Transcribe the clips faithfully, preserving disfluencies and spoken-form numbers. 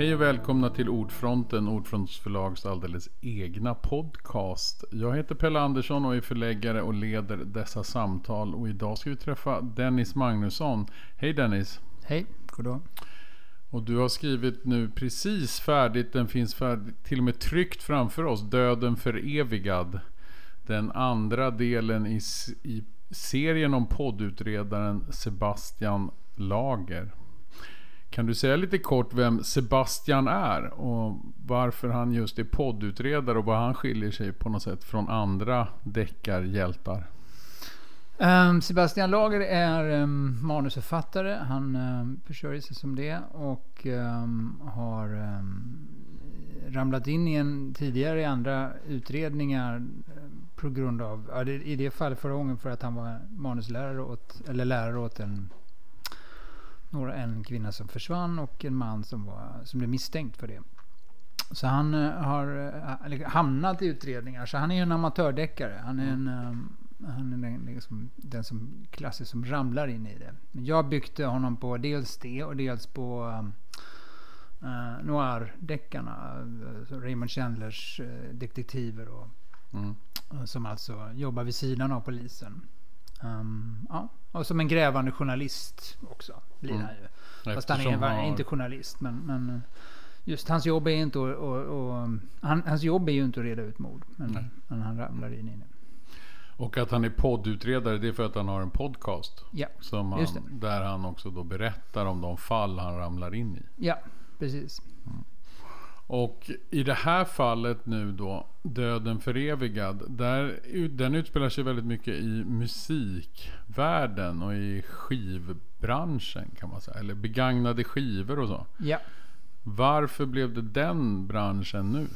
Hej och välkomna till Ordfronten, Ordfrontsförlags alldeles egna podcast. Jag heter Pelle Andersson och är förläggare och leder dessa samtal. Och idag ska vi träffa Dennis Magnusson. Hej Dennis. Hej, god dag. Och du har skrivit nu precis färdigt, den finns färdigt, till och med tryckt framför oss, Döden för evigad. Den andra delen i, i serien om poddutredaren Sebastian Lager. Kan du säga lite kort vem Sebastian är och varför han just är poddutredare och vad han skiljer sig på något sätt från andra deckarhjältar? Sebastian Lager är manusförfattare, han försörjer sig som det och har ramlat in i en tidigare i andra utredningar på grund av, i det fallet förra gången, för att han var manuslärare åt, eller lärare åt en några en kvinna som försvann och en man som, var, som blev misstänkt för det. Så han har hamnat i utredningar. Så han är en amatördeckare. Han är, en, han är den, liksom, den som klassiskt som ramlar in i det. Men jag byggde honom på dels det och dels på uh, noir-deckarna. Raymond Chandlers uh, detektiver och, mm. som alltså jobbar vid sidan av polisen. Um, ja. Och som en grävande journalist också blir mm. han ju. Fast han är var, har... inte journalist, men, men just hans jobb är inte och, och, och, han, hans jobb är ju inte att reda ut mord, men, men han ramlar mm. in i det. Och att han är poddutredare, det är för att han har en podcast ja. som han, där han också då berättar om de fall han ramlar in i. Ja, precis. Mm. Och i det här fallet nu då, Döden för evigad, där, den utspelar sig väldigt mycket i musikvärlden och i skivbranschen kan man säga, eller begagnade skivor och så. Ja. Varför blev det den branschen nu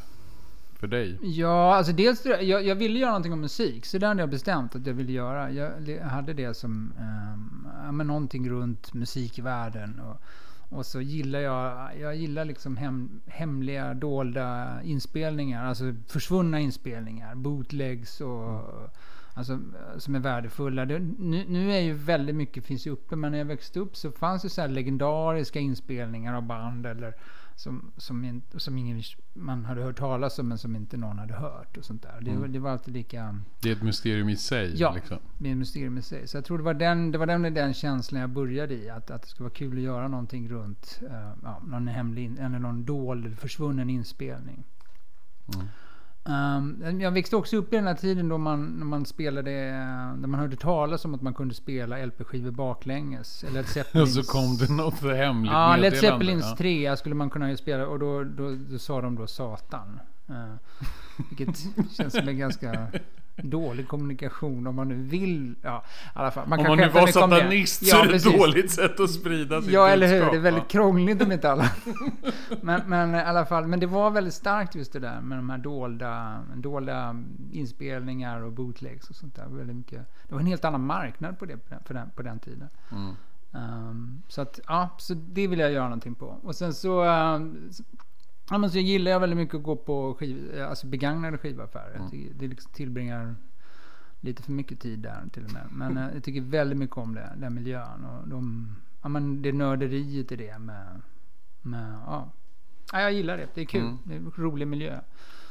för dig? Ja, alltså dels, jag, jag ville göra någonting om musik, så det hade jag bestämt att jag ville göra. Jag hade det som eh, men någonting runt musikvärlden och Och så gillar jag, jag gillar liksom hem, hemliga, dolda inspelningar, alltså försvunna inspelningar, bootlegs och mm. alltså, som är värdefulla. Det, nu, nu är ju väldigt mycket finns ju uppe, men när jag växte upp så fanns det så här legendariska inspelningar av band eller som, som, som ingen man hade hört talas om men som inte någon hade hört och sånt där. Det, mm. det var alltid lika... Det är ett mysterium i sig. Ja, liksom. Det är ett mysterium i sig. Så jag tror det var den, det var den, den känslan jag började i. Att, att det skulle vara kul att göra någonting runt uh, ja, någon hemlig eller någon dold försvunnen inspelning. Mm. Um, jag växte också upp i den här tiden då man, när man spelade, när man hörde talas om att man kunde spela L P-skivor baklänges. Led Zeppelins, och så kom det något hemligt. Ja, Led Zeppelins tre skulle man kunna ju spela och då, då, då sa de då Satan. Uh, vilket känns som en ganska dålig kommunikation om man nu vill. Ja, i alla fall. Man om kan man nu var satanist det. Så ja, är det ett dåligt sätt att sprida sitt ja, eller hur? Budskap, det är väldigt krångligt om inte alla. men, men i alla fall, men det var väldigt starkt just det där med de här dolda, dolda inspelningar och bootlegs och sånt där. Väldigt mycket. Det var en helt annan marknad på det för den, på den tiden. Mm. Um, så att, ja, så det vill jag göra någonting på. Och sen så... Um, Ja, men så gillar jag väldigt mycket att gå på skiv, alltså begagnade skivaffärer. Mm. Det, det liksom tillbringar lite för mycket tid där till och med. Men jag tycker väldigt mycket om det, den miljön. Och de, ja, men det nörderiet i det. Med, med, ja. Ja, jag gillar det. Det är kul. Mm. Det är en rolig miljö.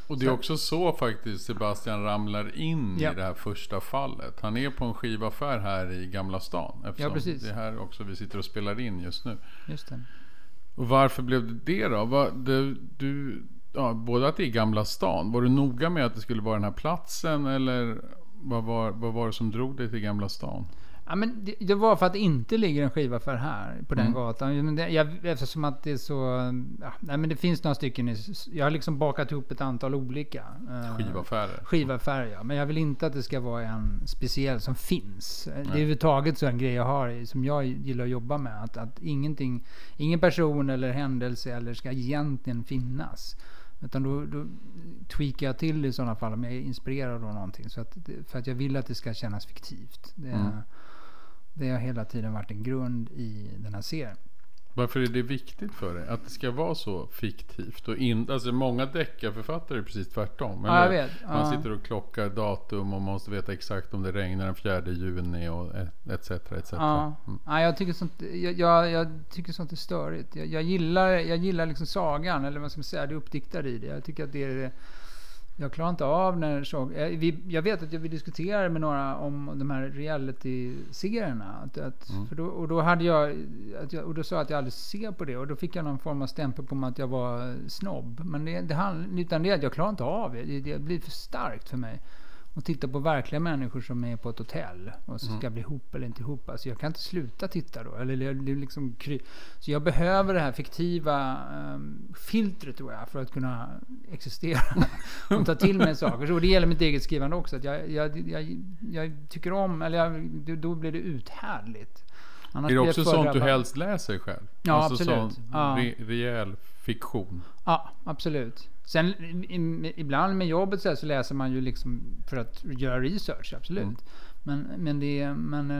Och det är så. Också så faktiskt Sebastian ramlar in ja. i det här första fallet. Han är på en skivaffär här i Gamla stan. Eftersom ja, precis. Det är här också vi sitter och spelar in just nu. Just det. Och varför blev det det då? Var, det, du, ja, både att det är Gamla stan. Var du noga med att det skulle vara den här platsen? Eller vad var, vad var det som drog dig till Gamla stan? Ja, men det, det var för att det inte ligger en skivaffär här på den mm. gatan. Men det, jag, eftersom att det är så... Ja, nej, men det finns några stycken. I, jag har liksom bakat ihop ett antal olika... Eh, skivaffärer. Skivaffärer, ja. Men jag vill inte att det ska vara en speciell som finns. Nej. Det är överhuvudtaget så en grej jag har som jag gillar att jobba med. Att, att ingenting, ingen person eller händelse eller ska egentligen finnas. Utan då, då tweakar jag till i sådana fall om jag är inspirerad av någonting. Så att, för att jag vill att det ska kännas fiktivt. Det är... Mm. Det har hela tiden varit en grund i den här serien. Varför är det viktigt för dig att det ska vara så fiktivt? Och in, alltså många deckarförfattare är precis tvärtom. Ja, jag vet. Man sitter och klockar datum och man måste veta exakt om det regnar den fjärde juni och et cetera. Et ja. Mm. Ja, jag tycker sånt, jag, jag, jag tycker sånt är störigt. Jag, jag gillar, jag gillar liksom sagan, eller vad ska man säga, det uppdiktar i det. Jag tycker att det är... Jag klarar inte av när så, jag, vi, jag vet att jag vi diskuterade med några om de här reality-serierna att, att, mm. för då, och då hade jag, att jag och då sa att jag aldrig ser på det och då fick jag någon form av stämpel på mig att jag var snobb, men det, det handl, utan det att jag klarar inte av det, det, det blir för starkt för mig att titta på verkliga människor som är på ett hotell och så ska mm. bli ihop eller inte ihop, alltså jag kan inte sluta titta då, eller det, det liksom kry- så jag behöver det här fiktiva um, filtret tror jag för att kunna existera och ta till mig saker, och det gäller mitt eget skrivande också, att jag, jag, jag, jag tycker om, eller jag, då blir det uthärdligt. Annars är det också sånt du helst läser själv? Ja, alltså absolut. Sån ja. Re- rejäl fiktion. Ja, absolut. Sen i, ibland med jobbet så, här, så läser man ju liksom för att göra research, absolut. Mm. Men, men, det, men, äh,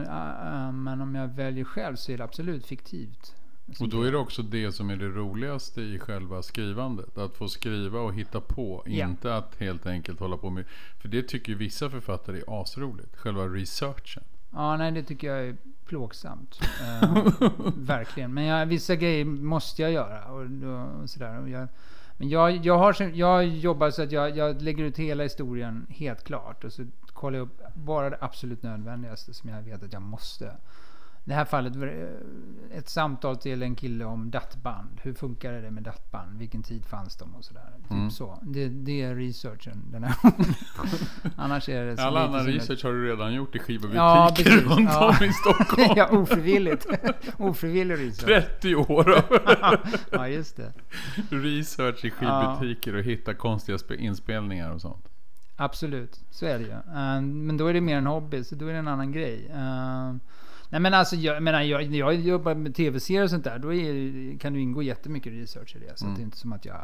äh, men om jag väljer själv så är det absolut fiktivt. Och då är det också det som är det roligaste i själva skrivandet, att få skriva och hitta på, yeah. inte att helt enkelt hålla på med, för det tycker ju vissa författare är asroligt, själva researchen. Ja, nej, det tycker jag är plågsamt. Eh, verkligen. Men jag, vissa grejer måste jag göra. Och, och sådär. Och jag, men jag, jag, har, jag jobbar så att jag, jag lägger ut hela historien helt klart. Och så kollar jag upp bara det absolut nödvändigaste som jag vet att jag måste. I det här fallet ett samtal till en kille om dattband. Hur funkar det med dattband? Vilken tid fanns de och sådär. Typ mm. så. Det, det är researchen den här. Annars är det så. Alla annan research ett... har du redan gjort i skivbutiker ja, runt ja. om i Stockholm. Ja, ofrivilligt. Ofrivillig research. trettio år. Ja, just det. Research i skivbutiker ja. Och hitta konstiga inspelningar och sånt. Absolut, så är det ju. Men då är det mer en hobby, så då är det en annan grej. Nej, men alltså, jag menar, jag, jag jobbar med tv-serier och sånt där, då är, kan du ingå jättemycket research i det, så mm. det är inte som att jag,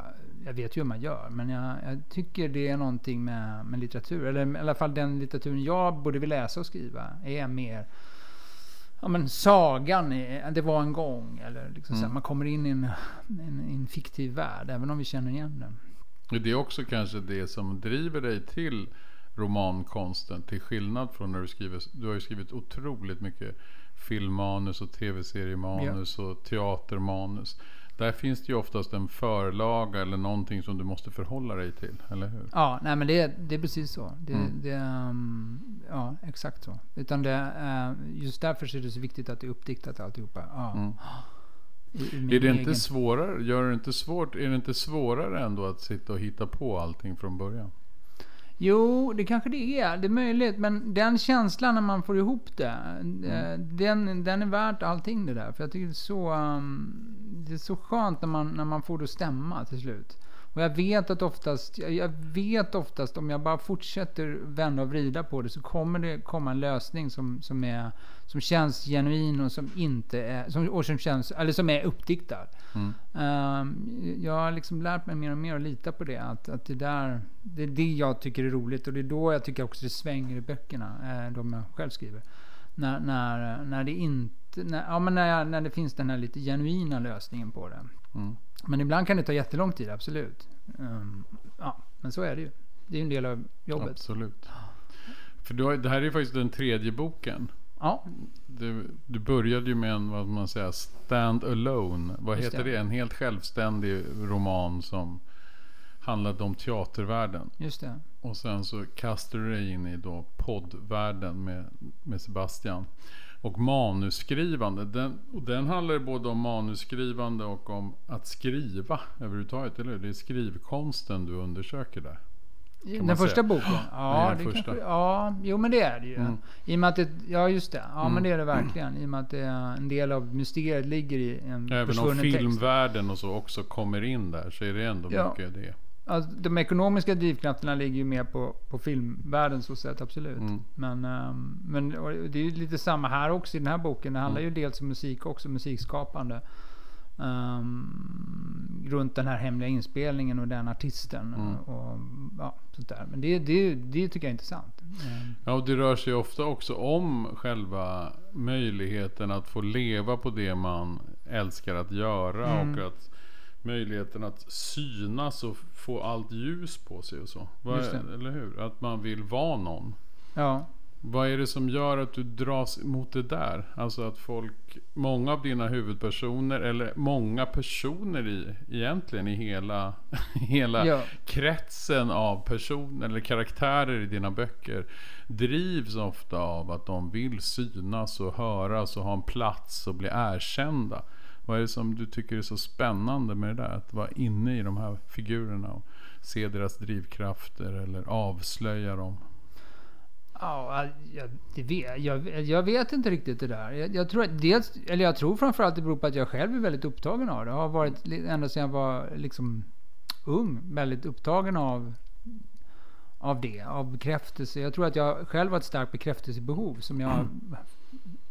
jag vet ju hur man gör, men jag, jag tycker det är någonting med, med litteratur, eller i alla fall den litteraturen jag borde vilja läsa och skriva är mer ja, men sagan är, det var en gång eller liksom mm. så här, man kommer in i en, en, en fiktiv värld, även om vi känner igen den. Det är också kanske det som driver dig till romankonsten, till skillnad från när du skriver, du har ju skrivit otroligt mycket filmmanus och tv-seriemanus yeah. och teatermanus. Där finns det ju oftast en förlaga eller någonting som du måste förhålla dig till, eller hur? Ja, nej men det, det är precis så. Det, mm. det, um, ja, exakt så. Utan det, uh, just därför är det så viktigt att det är uppdiktat alltihopa. Ja. Mm. I, i är det inte egen... svårare? Gör det inte svårt? Är det inte svårare ändå att sitta och hitta på allting från början? Jo, det kanske det är. Det är möjligt. Men den känslan när man får ihop det, mm. den, den är värt allting det där. För jag tycker det är så, um, det är så skönt när man, när man får det att stämma till slut. Och jag vet att oftast, jag vet oftast om jag bara fortsätter vända och vrida på det så kommer det komma en lösning som, som, är, som känns genuin och som inte är, som, och som, känns, eller som är uppdiktad. Mm. Um, jag har liksom lärt mig mer och mer att lita på det, att, att det där, det är det jag tycker är roligt, och det är då jag tycker också det svänger i böckerna, eh, de jag själv skriver. När, när, när det inte, när, ja, men när, jag, när det finns den här lite genuina lösningen på det. Mm. Men ibland kan det ta jättelång tid, absolut. Um, ja, men så är det ju. Det är ju en del av jobbet. Absolut. För du har, det här är ju faktiskt den tredje boken. Ja. Du, du började ju med en, vad man säger, stand alone. Vad Just heter det? det? En helt självständig roman som handlade om teatervärlden. Just det. Och sen så kastade du dig in i då poddvärlden med, med Sebastian. Och manusskrivande, den, och den handlar både om manusskrivande och om att skriva överhuvudtaget, eller det är skrivkonsten du undersöker där. Den första säga. boken? Ja, det första. Kanske, ja, jo men det är det ju. Mm. I och med att det, ja just det, ja mm. men det är det verkligen. I och med att det är en del av mysteriet ligger i en även försvunnen text. Även om filmvärlden text. och så också kommer in där, så är det ändå ja. mycket det. Alltså, de ekonomiska drivkrafterna ligger ju mer på, på filmvärlden så sätt, absolut. Mm. Men, um, men det är ju lite samma här också i den här boken. Det handlar mm. ju dels om musik också, musikskapande. Um, runt den här hemliga inspelningen och den artisten. Mm. Och, ja, sånt där. Men det, det, det tycker jag är intressant. Mm. Ja, och det rör sig ofta också om själva möjligheten att få leva på det man älskar att göra mm. och att möjligheten att synas och få allt ljus på sig och så. Vad är, eller hur? Att man vill vara någon. Ja. Vad är det som gör att du dras mot det där? Alltså att folk, många av dina huvudpersoner eller många personer i egentligen i hela hela ja. kretsen av personer eller karaktärer i dina böcker drivs ofta av att de vill synas och höras och ha en plats och bli erkända. Vad är det som du tycker är så spännande med det där? Att vara inne i de här figurerna och se deras drivkrafter eller avslöja dem? Ja, jag, det vet, jag, jag vet inte riktigt det där. Jag, jag, tror att dels, eller jag tror framförallt det beror på att jag själv är väldigt upptagen av det. Jag har varit, ända sedan jag var liksom ung, väldigt upptagen av, av det, av bekräftelse. Jag tror att jag själv har ett starkt bekräftelsebehov som jag mm.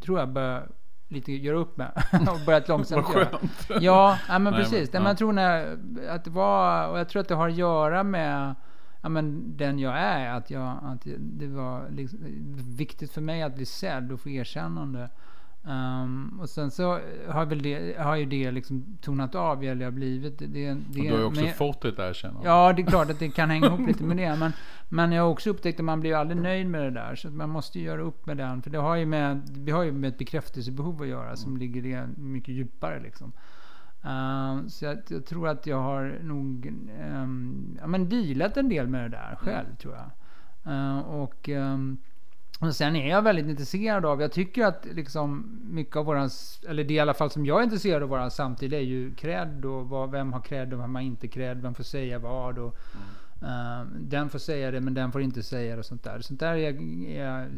tror jag bör lite göra upp med och börjat långsamt göra. Ja, ja, men precis. Nej, men, ja. Man tror när, att det var, och jag tror att det har att göra med ja, men den jag är, att, jag, att det var liksom viktigt för mig att bli sedd och få erkännande. Um, och sen så har, väl det, har ju det liksom tonat av eller jag blivit. Det, det, det, du har ju också men, fått ett erkännande. Ja, det är klart att det kan hänga ihop lite med det. Men, men jag har också upptäckt att man blir aldrig nöjd med det där. Så att man måste ju göra upp med den. För det har ju med, vi har ju med ett bekräftelsebehov att göra som ligger det mycket djupare liksom. Uh, så jag, jag tror att jag har nog um, ja, men dealat en del med det där själv mm. tror jag. Uh, och, um, och sen är jag väldigt intresserad av, jag tycker att liksom mycket av våran, eller det i alla fall som jag är intresserad av våran samtid är ju cred och vad, vem har cred och vem har inte cred, vem får säga vad och mm. uh, den får säga det men den får inte säga det och sånt där. Sånt där är jag, är jag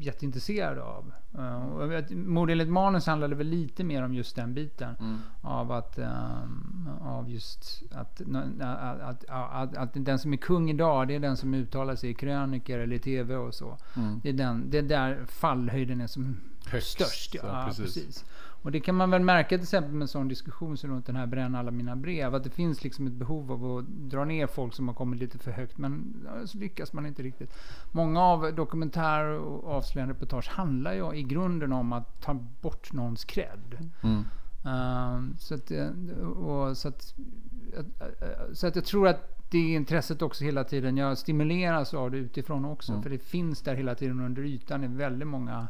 jätteintresserad av. Uh, Mord enligt manus handlade väl lite mer om just den biten mm. av att um, av just att, att, att, att, att den som är kung idag det är den som uttalar sig i kröniker eller i tv och så mm. det, är den, det är där fallhöjden är som högst, störst ja, ja, precis. precis och det kan man väl märka till exempel med en sån diskussion som runt den här bränn alla mina brev att det finns liksom ett behov av att dra ner folk som har kommit lite för högt men ja, så lyckas man inte riktigt. Många av dokumentärer och avslöjande reportage handlar ju i grunden om att ta bort någons cred. Mm. Uh, så att, och, så, att, så att jag tror att det intresset också hela tiden, jag stimuleras av det utifrån också, mm. för det finns där hela tiden under ytan i väldigt många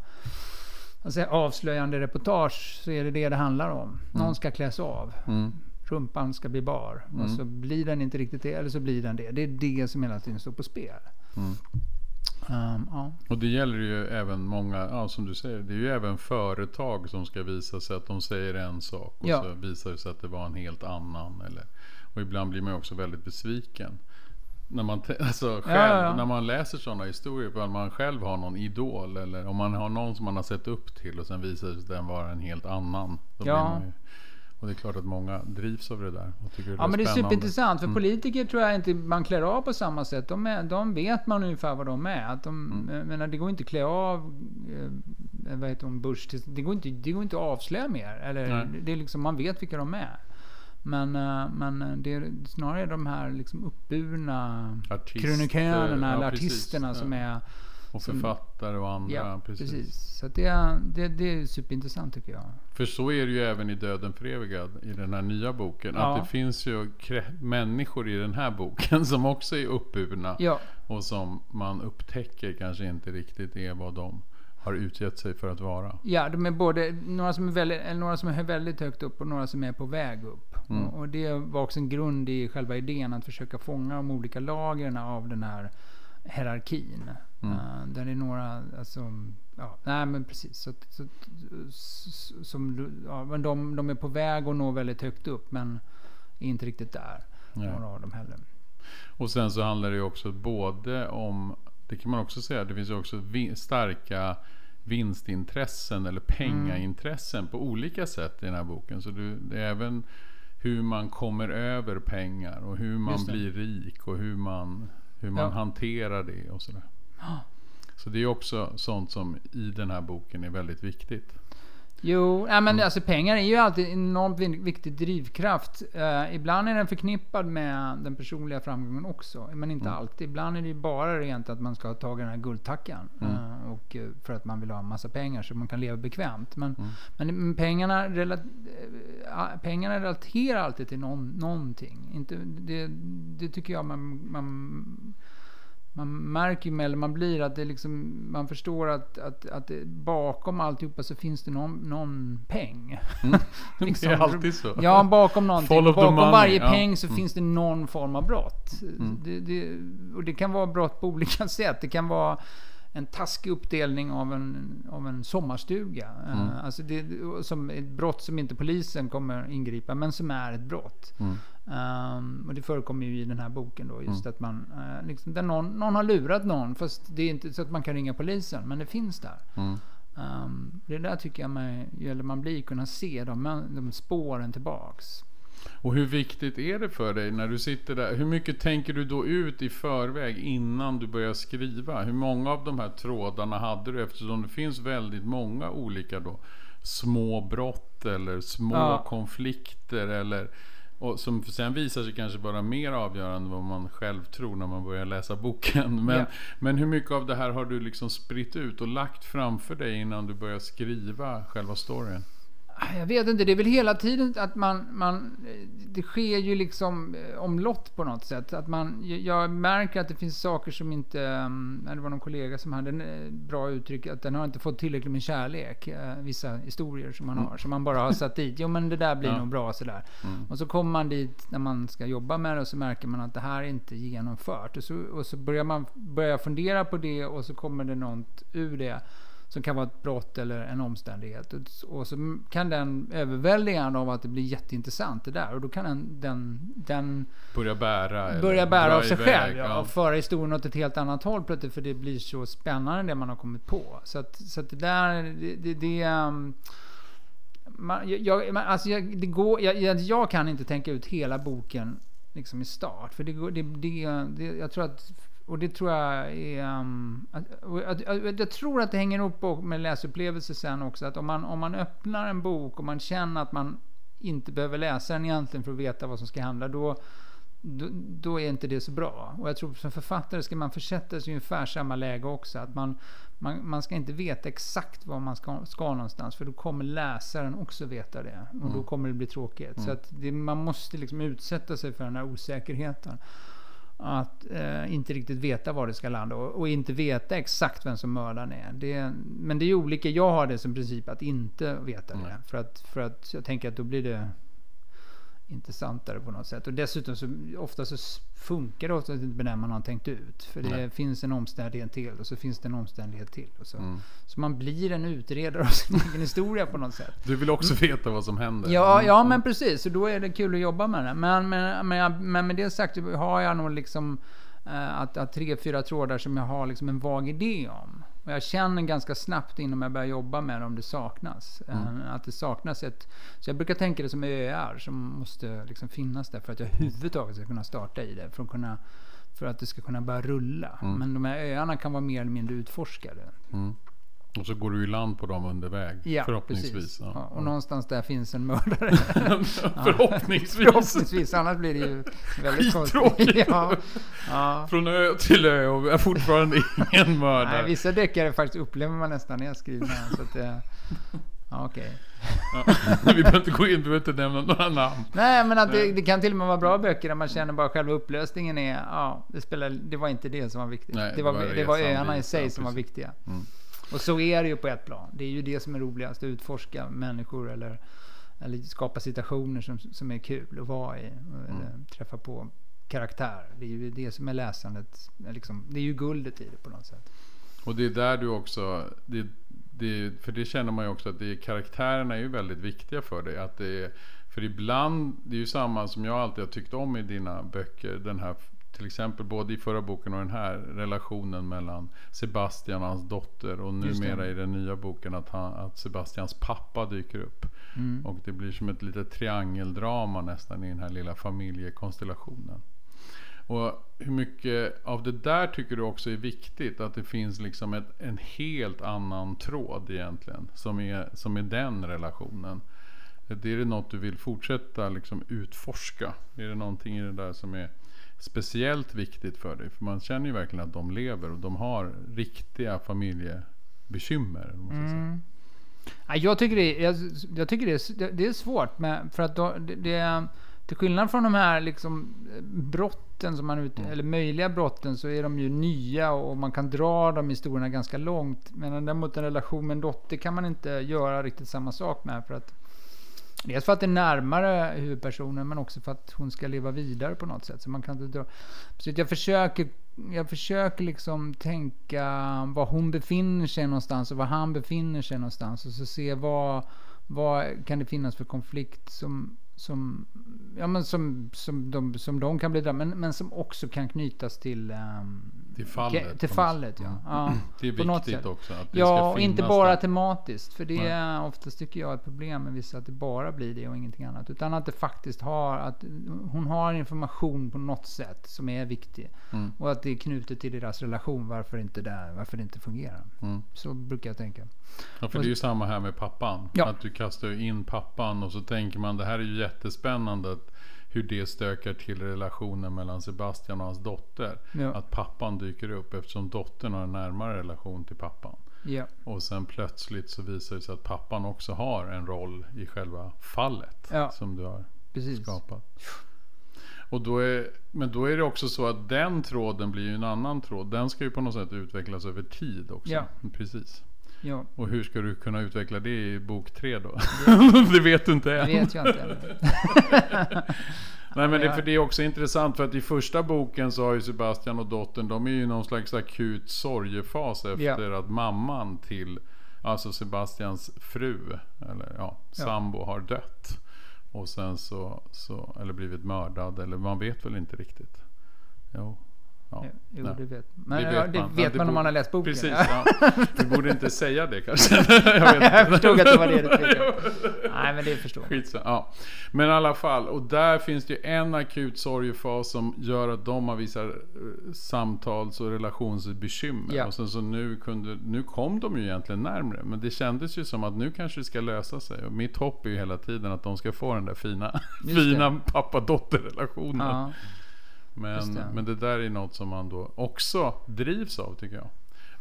alltså, avslöjande reportage så är det det det handlar om. Mm. Någon ska kläs av. Mm. Rumpan ska bli bar. Mm. Och så blir den inte riktigt det, eller så blir den det. Det är det som hela tiden står på spel. Mm. Um, ja. Och det gäller ju även många, ja, som du säger, det är ju även företag som ska visa sig att de säger en sak och ja. så visar det sig att det var en helt annan eller, och ibland blir man också väldigt besviken när man, te- alltså själv, ja, ja. när man läser sådana historier på att man själv har någon idol eller om man har någon som man har sett upp till och sen visar sig att den var en helt annan då ja. blir man ju. Och det är klart att många drivs av det där och tycker det ja, är men det är superintressant för mm. politiker tror jag inte man klär av på samma sätt. De, är, de vet man ungefär vad de är. Att de, mm. menar, det går inte att klä av eh, vad heter de, Bush, det går inte, det går inte att avslöja mer. Eller, det är liksom, man vet vilka de är. Men, eh, men det är snarare de här liksom uppburna Artist, krönikörerna ja, eller artisterna ja. som är och författare och andra ja, precis. precis. Så det, det, det är superintressant tycker jag. För så är det ju även i Döden för evigad i den här nya boken ja. att det finns ju krä- människor i den här boken som också är uppburna ja. och som man upptäcker kanske inte riktigt är vad de har utgett sig för att vara. Ja, de är både några som är väldigt, eller några som är väldigt högt upp och några som är på väg upp. Mm. Och, och det var också en grund i själva idén att försöka fånga de olika lagren av den här hierarkin. Mm. Uh, där är några alltså, ja, nej men precis så, så, så, som, ja, men de, de är på väg och når väldigt högt upp men är inte riktigt där ja. några av dem heller. Och sen så handlar det ju också både om det kan man också säga, det finns ju också vi, starka vinstintressen eller pengaintressen mm. på olika sätt i den här boken så du, det är även hur man kommer över pengar och hur man blir rik och hur man, hur man ja. hanterar det och sådär. Så det är också sånt som i den här boken är väldigt viktigt. Jo, ja, men mm. alltså pengar är ju alltid en enormt viktig drivkraft. Uh, ibland är den förknippad med den personliga framgången också, men inte mm. alltid. Ibland är det ju bara rent att man ska ha tagit den här guldtackan mm. uh, och för att man vill ha en massa pengar så man kan leva bekvämt. Men, mm. men pengarna pengarna relaterar alltid till någon, någonting. Inte, det, det tycker jag man, man, man märker med, eller man blir att det liksom, man förstår att, att, att det, bakom alltihopa så finns det någon, någon peng. Mm. liksom. Det är alltid så. Ja, bakom någonting. Bakom varje money. peng så mm. finns det någon form av brott. Mm. Det, det, och det kan vara brott på olika sätt. Det kan vara en taskig uppdelning av en, av en sommarstuga. Mm. Alltså det som ett brott som inte polisen kommer ingripa, men som är ett brott. Mm. Um, och det förekommer ju i den här boken då, just mm. att man uh, liksom, där någon, någon har lurat någon, fast det är inte så att man kan ringa polisen, men det finns där. Mm. Um, det där tycker jag man, eller man blir kunna se de, de spåren tillbaks. Och hur viktigt är det för dig när du sitter där? Hur mycket tänker du då ut i förväg innan du börjar skriva? Hur många av de här trådarna hade du? Eftersom det finns väldigt många olika då, små brott eller små ja. konflikter eller, och som sen visar sig kanske bara mer avgörande vad man själv tror när man börjar läsa boken. Men, ja. men hur mycket av det här har du liksom spritt ut och lagt framför dig innan du börjar skriva själva storyn? Jag vet inte, det är väl hela tiden att man, man det sker ju liksom omlott på något sätt, att man, jag märker att det finns saker som inte, det var någon kollega som hade en bra uttryck att den har inte fått tillräckligt med kärlek, vissa historier som man har, som man bara har satt dit, jo men det där blir ja. nog bra sådär, mm. och så kommer man dit när man ska jobba med det och så märker man att det här är inte genomfört, och så, och så börjar man börja fundera på det och så kommer det något ur det som kan vara ett brott eller en omständighet, och så kan den överväldigan av att det blir jätteintressant det där, och då kan den, den, den börja bära, börja bära av sig iväg, själv ja, ja. och föra historien åt ett helt annat håll plötsligt, för det blir så spännande det man har kommit på, så att, så att det där det, det, det um, man, jag, man, alltså jag, det går, jag, jag kan inte tänka ut hela boken liksom i start, för det går, det, det, det, jag tror att och det tror jag är, um, att, att, att, jag tror att det hänger ihop med läsupplevelser sen också, att om man, om man öppnar en bok och man känner att man inte behöver läsa den egentligen för att veta vad som ska hända, då, då, då är inte det så bra, och jag tror som författare ska man försätta sig i ungefär samma läge också, att man, man, man ska inte veta exakt var man ska, ska någonstans, för då kommer läsaren också veta det, och mm. då kommer det bli tråkigt, mm. så att det, man måste liksom utsätta sig för den här osäkerheten att eh, inte riktigt veta var det ska landa, och, och inte veta exakt vem som mördaren är. Det, men det är olika, jag har det som princip att inte veta mm. det, för att, för att jag tänker att då blir det intressantare på något sätt, och dessutom så ofta så funkar det ofta inte med det man har tänkt ut, för det mm. finns en omständighet till och så finns det en omständighet till och så. Mm. Så man blir en utredare av sin egen historia på något sätt. Du vill också veta vad som händer. Ja, ja men precis, och då är det kul att jobba med det, men, men, men, men med det sagt har jag nog liksom äh, att, att tre, fyra trådar som jag har liksom en vag idé om, och jag känner ganska snabbt innan jag börjar jobba med det om det saknas. Mm. Att det saknas ett... Så jag brukar tänka det som öar som måste liksom finnas där för att jag överhuvudtaget ska kunna starta i det. För att, kunna, för att det ska kunna börja rulla. Mm. Men de här öarna kan vara mer eller mindre utforskade. Mm. Och så går du i land på dem under väg. Ja, förhoppningsvis. Precis. Ja. Ja, och någonstans där finns en mördare. förhoppningsvis. förhoppningsvis. Annars blir det ju väldigt konstigt. Ja. Ja. Från ö till ö och är fortfarande ingen mördare. Nej, vissa deckare faktiskt upplever man nästan när jag skriver. Så att det... Ja, okej. Ja, vi behöver inte gå in, vi behöver inte nämna några namn. Nej, men att det, det kan till och med vara bra böcker där man känner bara själva upplösningen är ja, det, spelar, det var inte det som var viktigt. Nej, det var, det var, det var öarna i sig ja, som var viktiga. Mm. Och så är det ju på ett plan. Det är ju det som är roligast, att utforska människor eller, eller skapa situationer som, som är kul att vara i. Eller mm. träffa på karaktär. Det är ju det som är läsandet. Liksom, det är ju guldet i det på något sätt. Och det är där du också... Det, det, för det känner man ju också att det, karaktärerna är ju väldigt viktiga för dig. Att det är, för ibland, det är ju samma som jag alltid har tyckt om i dina böcker. Den här... Till exempel både i förra boken och den här relationen mellan Sebastian och hans dotter, och numera i den nya boken att, han, att Sebastians pappa dyker upp. Mm. Och det blir som ett litet triangeldrama nästan i den här lilla familjekonstellationen. Och hur mycket av det där tycker du också är viktigt, att det finns liksom ett, en helt annan tråd egentligen som är, som är den relationen? Är det något du vill fortsätta liksom utforska? Är det någonting i det där som är speciellt viktigt för dig? För man känner ju verkligen att de lever och de har riktiga familjebekymmer. Mm. Jag tycker det, jag, jag tycker det, det, det är svårt med, för att då, det, det, till skillnad från de här liksom brotten som man ut, mm. eller möjliga brotten, så är de ju nya och man kan dra de historierna ganska långt, men däremot en relation med en dotter kan man inte göra riktigt samma sak med, för att dels för att det är närmare huvudpersonen, men också för att hon ska leva vidare på något sätt, så man kan inte dra. Så jag försöker jag försöker liksom tänka var hon befinner sig någonstans och var han befinner sig någonstans, och så se vad vad kan det finnas för konflikt som som ja men som som de som de kan bli där, men men som också kan knytas till um, till fallet, till fallet ja. ja. Det är viktigt också att det ja, ska inte bara där. Tematiskt, för det är oftast, tycker jag, ett problem med vissa, att det bara blir det och ingenting annat, utan att det faktiskt har, att hon har information på något sätt som är viktig, mm. och att det är knutet till deras relation, varför inte där, varför det inte fungerar. Mm. Så brukar jag tänka. Ja, för och, det är ju samma här med pappan, ja. Att du kastar in pappan och så tänker man, det här är ju jättespännande att hur det stökar till relationen mellan Sebastian och hans dotter. Ja. Att pappan dyker upp eftersom dottern har en närmare relation till pappan. Ja. Och sen plötsligt så visar det sig att pappan också har en roll i själva fallet, ja. Som du har Precis. Skapat. Och då är, men då är det också så att den tråden blir ju en annan tråd. Den ska ju på något sätt utvecklas över tid också. Ja. Precis. Ja. Och hur ska du kunna utveckla det i bok tre då? Det, det vet du inte än. Det vet jag inte än. Nej, men det, för det är också intressant, för att i första boken så har ju Sebastian och dottern, de är ju någon slags akut sorgefas efter ja. Att mamman till, alltså Sebastians fru, eller ja, sambo ja. Har dött. Och sen så, så, eller blivit mördad, eller man vet väl inte riktigt. Jo. Ja, jo, det vet, men, det vet man, det vet man det borde, om man har läst boken. Precis, ja. Du borde inte säga det kanske. Jag, vet jag förstod att det var det du tyckte. Nej, men det förstår jag. Ja. Men i alla fall, och där finns det ju en akut sorgefas som gör att de har vissa samtals- och relationsbekymmer. Ja. Och sen så nu, kunde, nu kom de ju egentligen närmare, men det kändes ju som att nu kanske det ska lösa sig. Och mitt hopp är ju hela tiden att de ska få den där fina, fina pappa-dotter-relationen. Ja. Men det. men det där är något som man då också drivs av, tycker jag.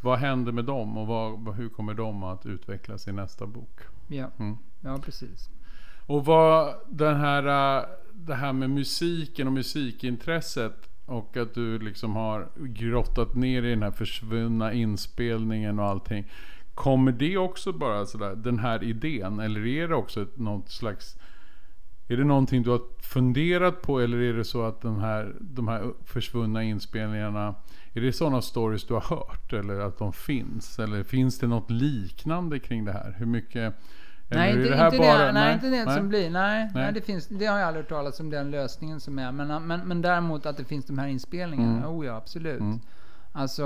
Vad händer med dem och vad, hur kommer de att utvecklas i nästa bok? Ja, mm. ja precis. Och vad den här, det här med musiken och musikintresset, och att du liksom har grottat ner i den här försvunna inspelningen och allting. Kommer det också bara sådär, den här idén, eller är det också ett, något slags... Är det någonting du har funderat på, eller är det så att den här, de här försvunna inspelningarna, är det sådana stories du har hört, eller att de finns, eller finns det något liknande kring det här? Hur mycket, nej, inte, det här inte bara, det, nej, nej, inte det nej. Som blir, nej, nej. nej det, finns, det har jag aldrig hört talas om, den lösningen som är, men, men, men däremot att det finns de här inspelningarna, mm. oh ja, absolut. Mm. Alltså,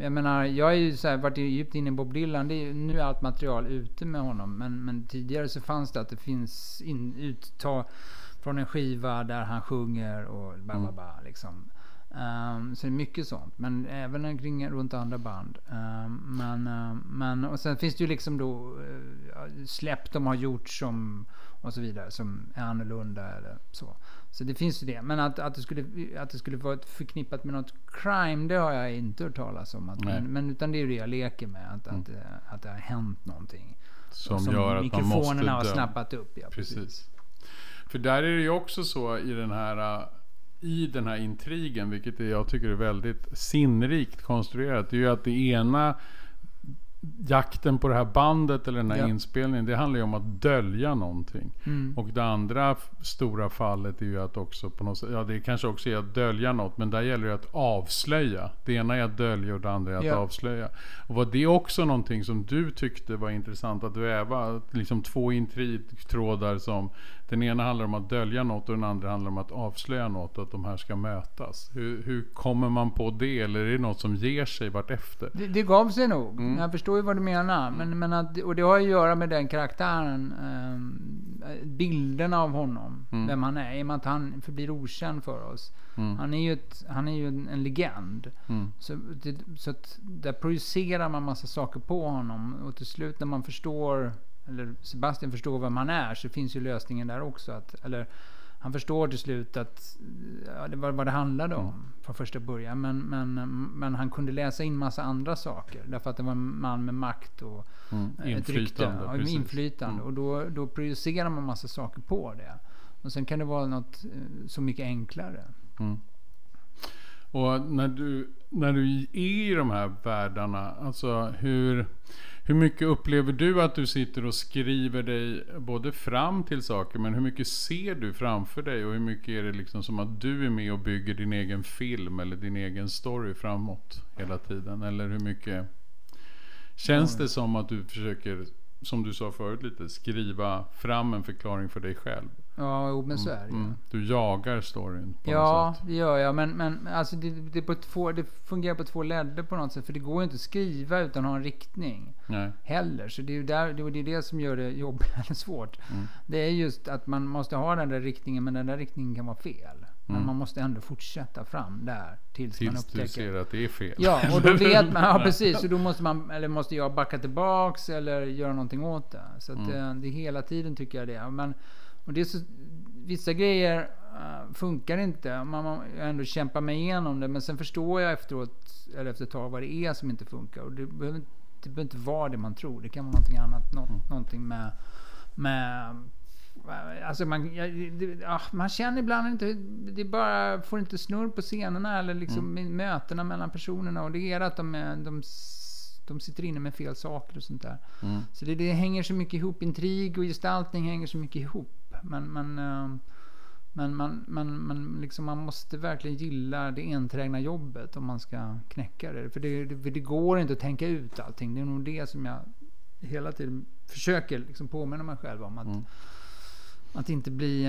jag menar, jag är ju så här, varit djupt inne i Bob Dylan, det är ju, nu är allt material ute med honom, men, men tidigare så fanns det att det finns in, uttag från en skiva där han sjunger och bla bla bla liksom. Um, så det är mycket sånt, men även kring runt andra band. Um, men, uh, men, och sen finns det ju liksom då uh, släpp de har gjort som och så vidare, som är annorlunda eller så. Så det finns ju det. Men att, att, det, skulle, att det skulle vara förknippat med något crime, det har jag inte hört talas om. Att, men, men utan det är ju det jag leker med, att, mm. att, att, att det har hänt någonting. Som, som gör att man måste dö. Har snappat upp. Ja, precis. precis. För där är det ju också så i den här, i den här intrigen, vilket jag tycker är väldigt sinnrikt konstruerat, det är ju att det ena... jakten på det här bandet eller den här ja. inspelningen, det handlar ju om att dölja någonting. Mm. Och det andra f- stora fallet är ju att också på något sätt, ja det kanske också är att dölja något, men där gäller det att avslöja. Det ena är att dölja och det andra är att ja. avslöja. Och var det också någonting som du tyckte var intressant att väva, liksom två intrig-trådar som den ena handlar om att dölja något och den andra handlar om att avslöja något, att de här ska mötas. Hur, hur kommer man på det, eller är det något som ger sig vart efter? Det, det gav sig nog. Mm. Jag förstår ju vad du menar. Men, men att, och det har ju att göra med den karaktären, eh, bilden av honom, mm. vem han är, i och med att han förblir okänd för oss. Mm. Han är ju, ett, han är ju en, en legend. Mm. Så, det, så att där projicerar man massa saker på honom, och till slut när man förstår, eller Sebastian förstår vem han är, så finns ju lösningen där också, att, eller han förstår till slut att ja, det var vad det handlade om mm. från första början, men, men, men han kunde läsa in massa andra saker därför att det var en man med makt och mm. ett rykte och inflytande mm. och då, då projicerar man massa saker på det, och sen kan det vara något så mycket enklare. Mm. Och när du, när du är i de här världarna, alltså hur, hur mycket upplever du att du sitter och skriver dig både fram till saker, men hur mycket ser du framför dig och hur mycket är det liksom som att du är med och bygger din egen film eller din egen story framåt hela tiden? Eller hur mycket känns det som att du försöker, som du sa förut lite, skriva fram en förklaring för dig själv? Ja, jo, men så är det mm, mm. Du jagar storyn på ja, något sätt. Ja, det gör jag. Men, men alltså det, det, på två, det fungerar på två ledder på något sätt. För det går ju inte att skriva utan att ha en riktning. Nej. Heller. Så det är ju där, det, det, är det som gör det jobbigt eller svårt. Mm. Det är just att man måste ha den där riktningen, men den där riktningen kan vara fel. Men mm. man måste ändå fortsätta fram där tills, tills man upptäcker. Tills du ser att det är fel. Ja, och då vet man, ja precis, så då måste man, eller måste jag backa tillbaks eller göra någonting åt det. Så att mm. det, det hela tiden tycker jag det. Men och det är så, vissa grejer uh, funkar inte. Man, man jag ändå kämpar mig igenom det, men sen förstår jag efteråt eller efter ett tag vad det är som inte funkar, och det behöver inte, det behöver inte vara det man tror. Det kan vara någonting annat, no, mm. någonting med med alltså man, ja, det, ah, man känner ibland inte, det bara får inte snurr på scenerna eller liksom mm. mötena mellan personerna, och det är att de är, de de sitter inne med fel saker och sånt där. Mm. Så det, det hänger så mycket ihop, intrig och gestaltning hänger så mycket ihop. Men, men, men, man, man, man, liksom, man måste verkligen gilla det enträgna jobbet om man ska knäcka det. För det, det, det går inte att tänka ut allting. Det är nog det som jag hela tiden försöker liksom påminna mig själv om. Att, mm. att, inte, bli,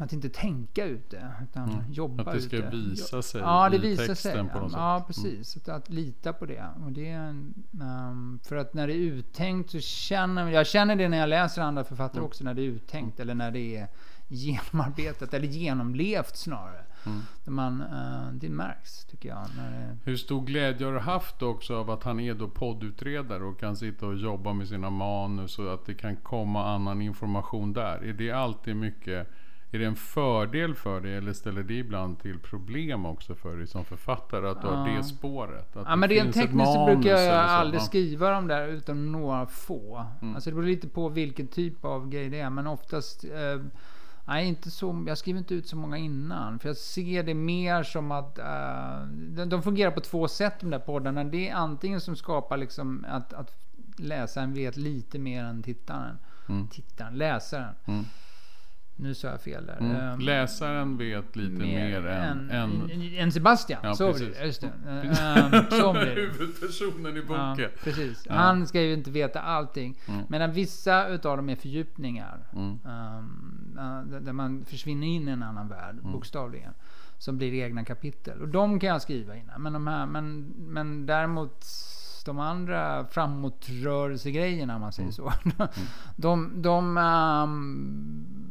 att inte tänka ut det, utan mm. jobba ut det. Att det ska visa sig ja, det i visar texten sig. På något sätt. Ja, precis. Mm. Att, att lita på det. Och det um, för att när det är uttänkt så känner jag känner det när jag läser andra författare mm. också, när det är uttänkt eller när det är genomarbetat eller genomlevt snarare. Mm. Där man, uh, det märks tycker jag. När det... Hur stor glädje har du haft också av att han är då poddutredare och kan sitta och jobba med sina manus och att det kan komma annan information där? Är det alltid mycket, är det en fördel för dig eller ställer det ibland till problem också för dig som författare att du ja. har det spåret? Att ja, det men rent tekniskt brukar jag aldrig skriva dem där utan några få. Mm. Alltså det beror lite på vilken typ av grej det är, men oftast... Eh, Nej, inte så, jag skriver inte ut så många innan, för jag ser det mer som att uh, de, de fungerar på två sätt, de där poddarna. Det är antingen som skapar liksom att, att läsaren vet lite mer än tittaren mm. tittaren, läsaren mm. nu sa jag fel där mm. um, läsaren vet lite mer, mer än, än, än än Sebastian, ja, så precis. Det, just det. Um, som det. Huvudpersonen i boken ja, precis. Ja. Han ska ju inte veta allting mm. medan vissa utav dem är fördjupningar mm. um, där man försvinner in i en annan värld mm. bokstavligen, som blir egna kapitel, och de kan jag skriva innan, men, de här, men, men däremot de andra framåtrörelsegrejerna, om man säger så mm. de, de um,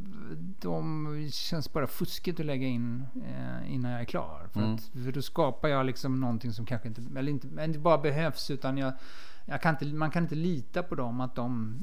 de känns bara fuskigt att lägga in eh, innan jag är klar, för, mm. att, för då skapar jag liksom någonting som kanske inte, eller inte, inte bara behövs, utan jag, jag kan inte, man kan inte lita på dem, att de,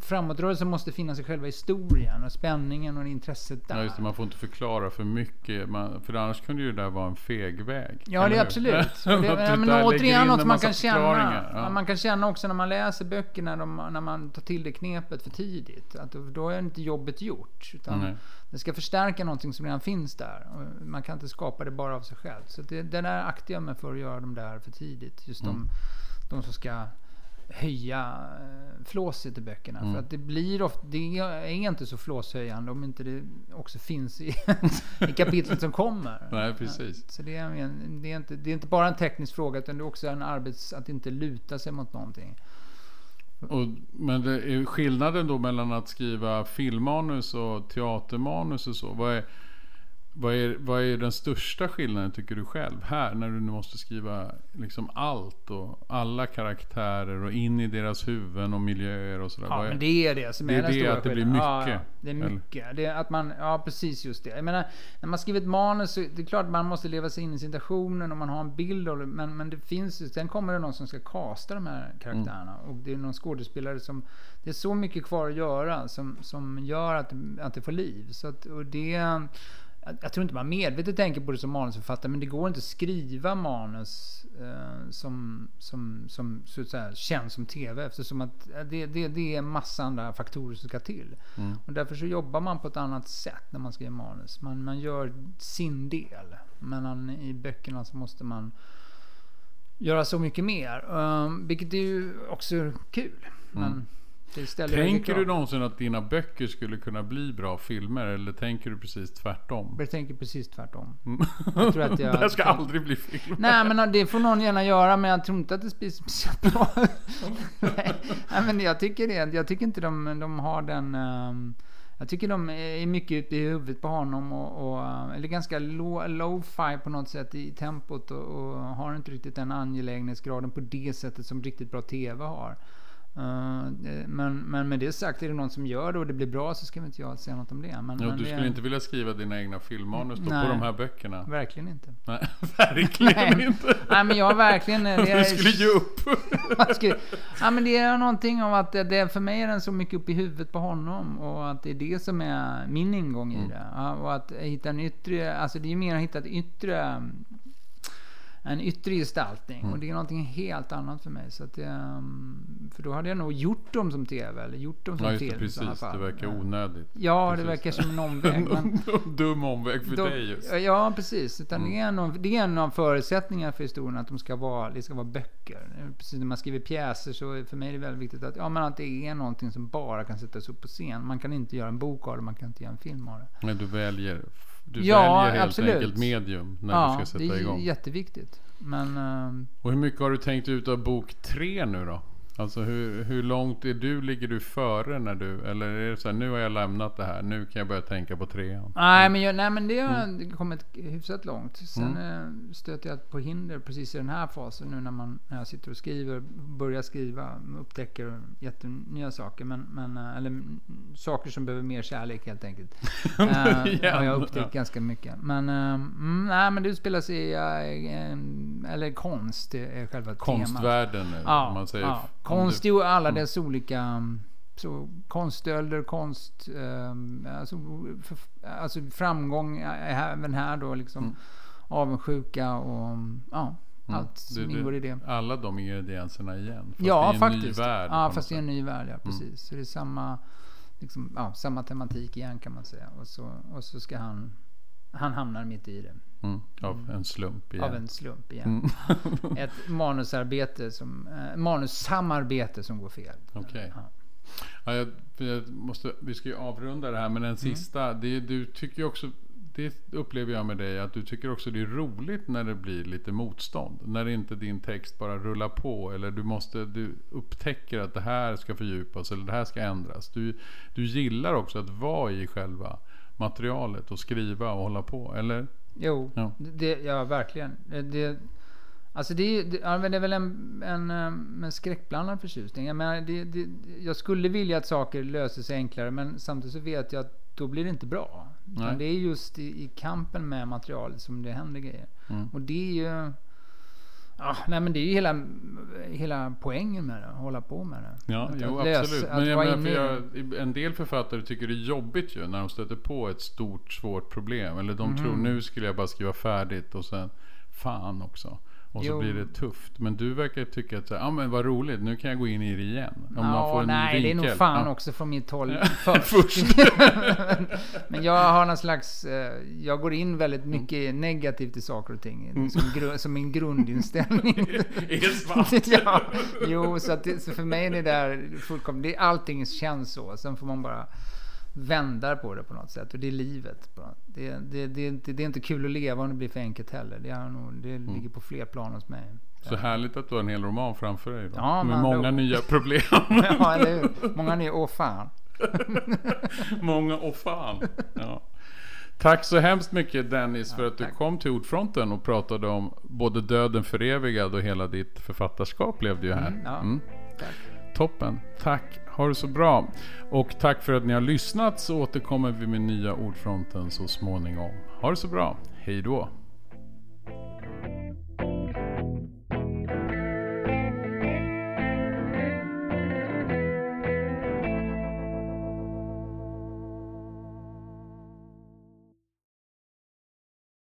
framåtrörelsen måste finnas i själva historien och spänningen och intresset där. Ja, just det, man får inte förklara för mycket, man, för annars kunde ju det där vara en feg väg. Ja, det är absolut. Det, det, men återigen något man kan känna. Ja. Man kan känna också när man läser böcker, när, de, när man tar till det knepet för tidigt, att då är inte jobbet gjort, utan mm. det ska förstärka någonting som redan finns där. Man kan inte skapa det bara av sig själv. Så det, det där aktar jag mig för att göra dem där för tidigt, just mm. de de som ska höja flåset i böckerna mm. för att det blir ofta, det är inte så flåshöjande om inte det också finns i, i kapitlet som kommer. Nej, precis. Så det är, en, det, är inte, det är inte bara en teknisk fråga, utan det är också en arbets, att inte luta sig mot någonting. Och, men det är skillnaden då mellan att skriva filmmanus och teatermanus och så, vad är Vad är, vad är den största skillnaden tycker du själv här när du nu måste skriva liksom allt och alla karaktärer och in i deras huvuden och miljöer och sådär? Ja, men det är det som det är, är den det stora att det blir mycket. Ja, ja. Det är mycket. Det är att man, ja precis just det. Jag menar, när man skriver ett manus så det är klart att man måste leva sig in i situationen och man har en bild av det, men, men det finns ju, sen kommer det någon som ska casta de här karaktärerna mm. och det är någon skådespelare som, det är så mycket kvar att göra som, som gör att, att det får liv. Så att, och det jag tror inte man medvetet tänker på det som manusförfattare, men det går inte att skriva manus eh, som, som, som så att säga, känns som tv, eftersom att det, det, det är massa andra faktorer som ska till. Mm. Och därför så jobbar man på ett annat sätt när man skriver manus. Man, man gör sin del, men i böckerna så måste man göra så mycket mer. Eh, vilket är ju också kul. Mm. Men tänker du någonsin att dina böcker skulle kunna bli bra filmer, eller tänker du precis tvärtom? Jag tänker precis tvärtom. Mm. Jag tror att jag det ska tänk... aldrig bli filmer. Nej, men det får någon gärna göra, men jag tror inte att det blir speciellt bra. Nej. Nej, men jag tycker det. Jag tycker inte de, de har den... Um... Jag tycker de är mycket ute i huvudet på honom och, och, eller ganska low, low-fi på något sätt i tempot och, och har inte riktigt den angelägenhetsgraden på det sättet som riktigt bra tv har. Uh, men, men med det sagt, är det någon som gör det och det blir bra, så ska vi inte jag säga något om det, men, ja, men du skulle det... inte vilja skriva dina egna filmmanus på de här böckerna? Verkligen inte. Nej, verkligen Nej. inte. Nej, men jag verkligen det är... Du skulle ge upp. skulle... Ja, men det är någonting om att det, det för mig är den så mycket upp i huvudet på honom, och att det är det som är min ingång mm. i det, ja, och att hitta en yttre, alltså det är ju mer att hitta ett yttre en yttre gestaltning mm. och det är någonting helt annat för mig, så att det, för då hade jag nog gjort dem som tv eller gjort dem som ja, just det, film precis, i alla fall. Det verkar onödigt. Ja, precis. Det verkar som en omväg. Men, dum omväg för då, dig just. Ja, precis. Utan mm. det, är någon, det är en av förutsättningarna för historien att de ska vara, det ska vara böcker. Precis när man skriver pjäser så för mig är det väldigt viktigt att, ja, men att det är någonting som bara kan sättas upp på scen. Man kan inte göra en bok av det, man kan inte göra en film av det. Men du väljer Du ja, väljer helt absolut. enkelt medium när ja, du ska sätta igång. Ja, det är igång. jätteviktigt. Men, uh... och hur mycket har du tänkt ut av bok tre nu då? Alltså hur, hur långt är du, ligger du före när du, eller är det så här, nu har jag lämnat det här, nu kan jag börja tänka på trean? Nej, men, jag, nej, men det har mm. kommit hyfsat långt. Sen mm. stöter jag på hinder precis i den här fasen nu när, man, när jag sitter och skriver, börjar skriva, upptäcker jättenya saker, men, men, eller saker som behöver mer kärlek helt enkelt. uh, har jag upptäckt ja. ganska mycket. Men, uh, nej, men det spelar sig uh, eller konst är själva konstvärlden temat. Ja, om man säger ja. Konst i alla dess mm. olika så, konststölder, konst eh, alltså, för, alltså framgång även här då liksom mm. avundsjuka och ja, mm. allt som det, ingår i det. Alla de ingredienserna igen. Fast ja, det är faktiskt. En ny värld, ja, fast det är en ny värld, ja, precis. Mm. Så det är samma liksom, ja, samma tematik igen kan man säga. Och så, och så ska han han hamnar mitt i det. Mm, av en slump igen. Av en slump igen. Mm. Ett manusarbete som eh, manussamarbete som går fel. Okej. Okay. Ja. Ja, jag, jag måste, vi ska ju avrunda det här, men den sista, mm. det, du tycker också, det upplever jag med dig, att du tycker också det är roligt när det blir lite motstånd, när inte din text bara rullar på, eller du måste, du upptäcker att det här ska fördjupas eller det här ska ändras. Du, du gillar också att vara i själva materialet och skriva och hålla på, eller? Jo, ja, det, ja verkligen. Det, alltså det, det är väl en, en, en skräckblandad förtjusning. Jag, menar, det, det, jag skulle vilja att saker löser sig enklare, men samtidigt så vet jag att då blir det inte bra. Det är just i, i kampen med materialet som det händer grejer. Mm. Och det är ju... Ah, nej, men det är ju hela, hela poängen med det, att hålla på med det. Ja, att, jo, att lösa, absolut. Men jag menar, för jag, en del författare tycker det är jobbigt ju när de stöter på ett stort, svårt problem. Eller de mm-hmm. tror, nu skulle jag bara skriva färdigt och sen, fan också. Och jo. så blir det tufft. Men du verkar tycka att, ja ah, men vad roligt, nu kan jag gå in i det igen. Om ja, man får en nej, vinkel. Det är nog fan ja. också från mitt håll först. men, men jag har någon slags, jag går in väldigt mycket mm. negativt i saker och ting. Mm. Som, gru, som min grundinställning. det är svart. ja, jo, så, att, så för mig är det där fullkomligt, allting känns så. Sen får man bara vändar på det på något sätt, och det är livet. Det, det, det, det, det är inte kul att leva om det blir för enkelt heller. Det, är nog, det ligger mm. på fler plan hos mig. Så härligt att du har en hel roman framför dig då. Ja, med många då. nya problem. ja, eller hur? Många nya, åh fan. många, åh fan. Ja. Tack så hemskt mycket, Dennis, ja, för att tack. Du kom till Ordfronten och pratade om både Döden för evigad och hela ditt författarskap levde ju här. Mm, ja. Mm. Tack. Toppen, tack. Ha det så bra. Och tack för att ni har lyssnat, så återkommer vi med nya Ordfronten så småningom. Ha det så bra. Hej då.